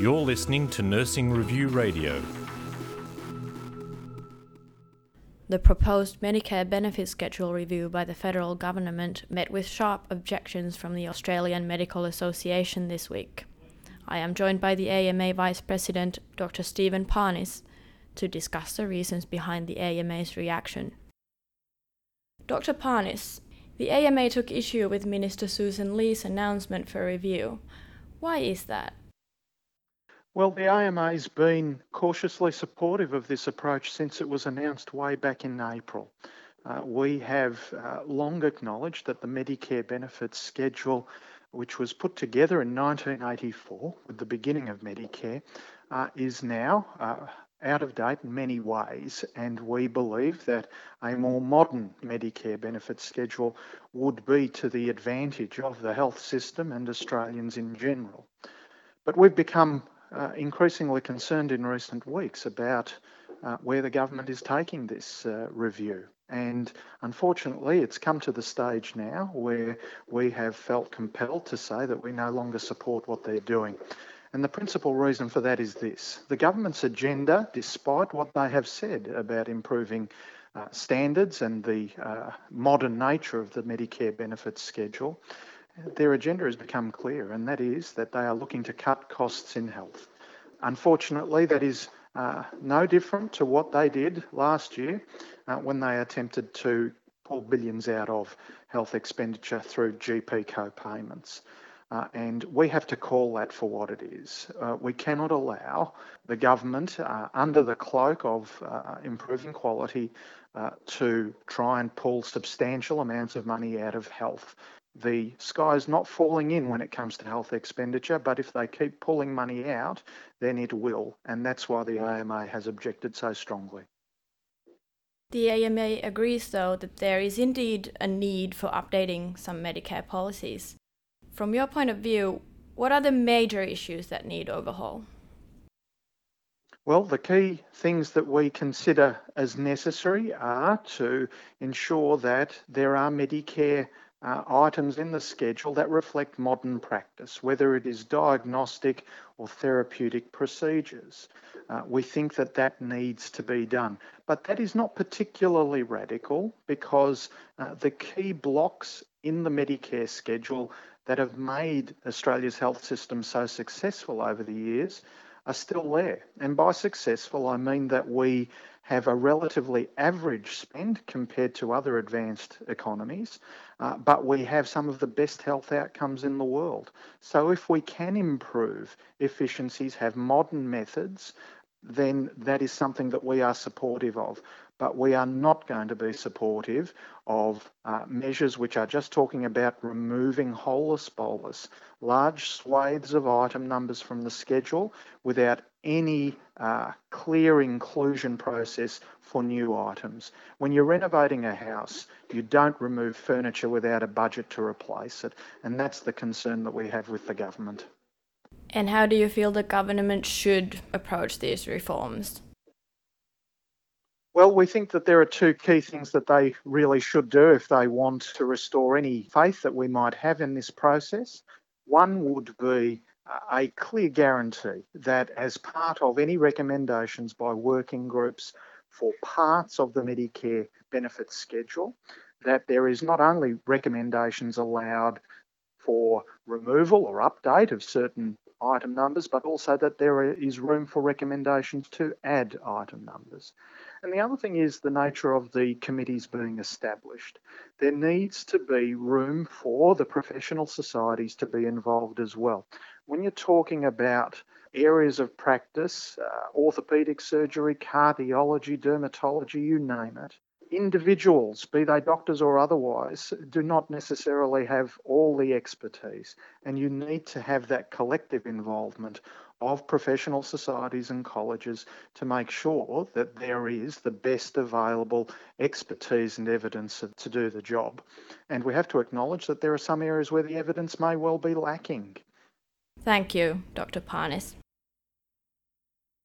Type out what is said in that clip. You're listening to Nursing Review Radio. The proposed Medicare Benefits Schedule review by the federal government met with sharp objections from the Australian Medical Association this week. I am joined by the AMA Vice President, Dr. Stephen Parnis, to discuss the reasons behind the AMA's reaction. Dr. Parnis, the AMA took issue with Minister Susan Lee's announcement for review. Why is that? Well, the AMA's been cautiously supportive of this approach since it was announced way back in April. We have long acknowledged that the Medicare Benefits Schedule, which was put together in 1984 with the beginning of Medicare, is now out of date in many ways, and we believe that a more modern Medicare Benefits Schedule would be to the advantage of the health system and Australians in general. But we've become increasingly concerned in recent weeks about where the government is taking this review. And unfortunately, it's come to the stage now where we have felt compelled to say that we no longer support what they're doing. And the principal reason for that is this. The government's agenda, despite what they have said about improving standards and the modern nature of the Medicare Benefits Schedule, their agenda has become clear, and that is that they are looking to cut costs in health. Unfortunately, that is no different to what they did last year when they attempted to pull billions out of health expenditure through GP co-payments. And we have to call that for what it is. We cannot allow the government, under the cloak of improving quality, to try and pull substantial amounts of money out of health. The sky is not falling in when it comes to health expenditure, but if they keep pulling money out, then it will. And that's why the AMA has objected so strongly. The AMA agrees, though, that there is indeed a need for updating some Medicare policies. From your point of view, what are the major issues that need overhaul? Well, the key things that we consider as necessary are to ensure that there are Medicare items in the schedule that reflect modern practice, whether it is diagnostic or therapeutic procedures. We think that that needs to be done. But that is not particularly radical because the key blocks in the Medicare schedule that have made Australia's health system so successful over the years are still there. And by successful, I mean that we have a relatively average spend compared to other advanced economies, but we have some of the best health outcomes in the world. So if we can improve efficiencies, have modern methods, then that is something that we are supportive of. But we are not going to be supportive of measures which are just talking about removing holus bolus, large swathes of item numbers from the schedule without any clear inclusion process for new items. When you're renovating a house, you don't remove furniture without a budget to replace it. And that's the concern that we have with the government. And how do you feel the government should approach these reforms? Well, we think that there are two key things that they really should do if they want to restore any faith that we might have in this process. One would be a clear guarantee that as part of any recommendations by working groups for parts of the Medicare benefits schedule, that there is not only recommendations allowed for removal or update of certain item numbers, but also that there is room for recommendations to add item numbers. And the other thing is the nature of the committees being established. There needs to be room for the professional societies to be involved as well. When you're talking about areas of practice, orthopedic surgery, cardiology, dermatology, you name it, individuals, be they doctors or otherwise, do not necessarily have all the expertise, and you need to have that collective involvement of professional societies and colleges to make sure that there is the best available expertise and evidence to do the job. And we have to acknowledge that there are some areas where the evidence may well be lacking. Thank you, Dr. Parnis.